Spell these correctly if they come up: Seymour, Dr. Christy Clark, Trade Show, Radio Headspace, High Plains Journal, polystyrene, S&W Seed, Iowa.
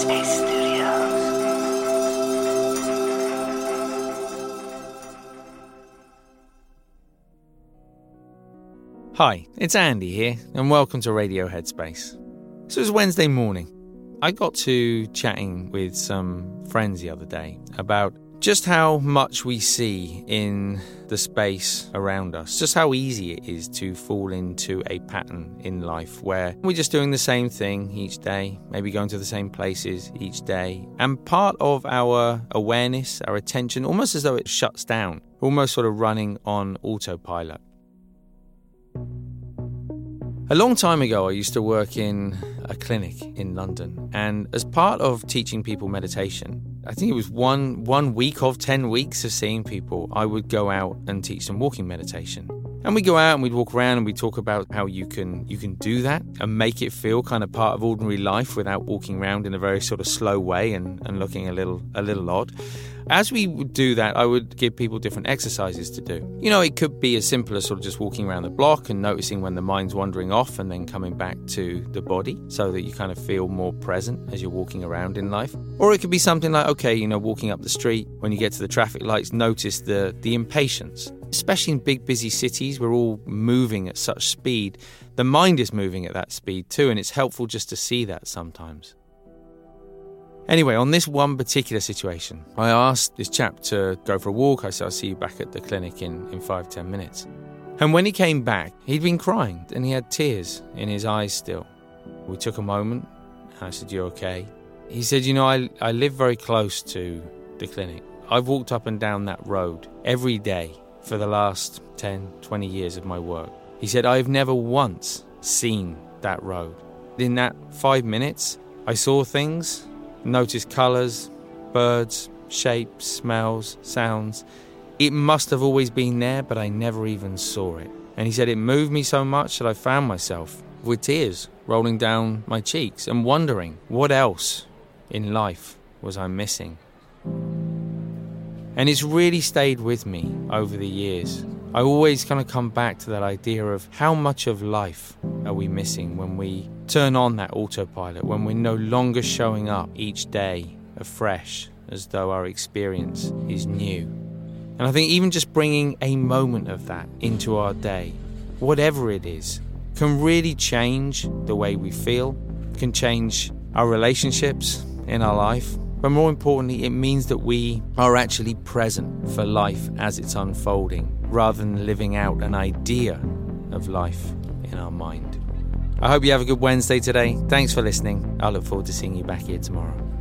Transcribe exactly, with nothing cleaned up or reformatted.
Headspace Studios. Hi, it's Andy here, and welcome to Radio Headspace. This was Wednesday morning. I got to chatting with some friends the other day about just how much we see in the space around us, just how easy it is to fall into a pattern in life where we're just doing the same thing each day, maybe going to the same places each day. And part of our awareness, our attention, almost as though it shuts down, almost sort of running on autopilot. A long time ago, I used to work in a clinic in London, and as part of teaching people meditation, I think it was one one week of ten weeks of seeing people, I would go out and teach them walking meditation. And we'd go out and we'd walk around and we'd talk about how you can you can do that and make it feel kind of part of ordinary life without walking around in a very sort of slow way and, and looking a little a little odd. As we would do that, I would give people different exercises to do. You know, it could be as simple as sort of just walking around the block and noticing when the mind's wandering off and then coming back to the body so that you kind of feel more present as you're walking around in life. Or it could be something like, okay, you know, walking up the street, when you get to the traffic lights, notice the, the impatience. Especially in big, busy cities, we're all moving at such speed. The mind is moving at that speed too, and it's helpful just to see that sometimes. Anyway, on this one particular situation, I asked this chap to go for a walk. I said, I'll see you back at the clinic in, in five, ten minutes. And when he came back, he'd been crying and he had tears in his eyes still. We took a moment and I said, you okay? He said, you know, I, I live very close to the clinic. I've walked up and down that road every day for the last ten, twenty years of my work. He said, I've never once seen that road. In that five minutes, I saw things, noticed colours, birds, shapes, smells, sounds. It must have always been there, but I never even saw it. And he said, it moved me so much that I found myself with tears rolling down my cheeks and wondering what else in life was I missing. And it's really stayed with me over the years. I always kind of come back to that idea of how much of life are we missing when we turn on that autopilot, when we're no longer showing up each day afresh as though our experience is new. And I think even just bringing a moment of that into our day, whatever it is, can really change the way we feel, can change our relationships in our life. But more importantly, it means that we are actually present for life as it's unfolding, rather than living out an idea of life in our mind. I hope you have a good Wednesday today. Thanks for listening. I look forward to seeing you back here tomorrow.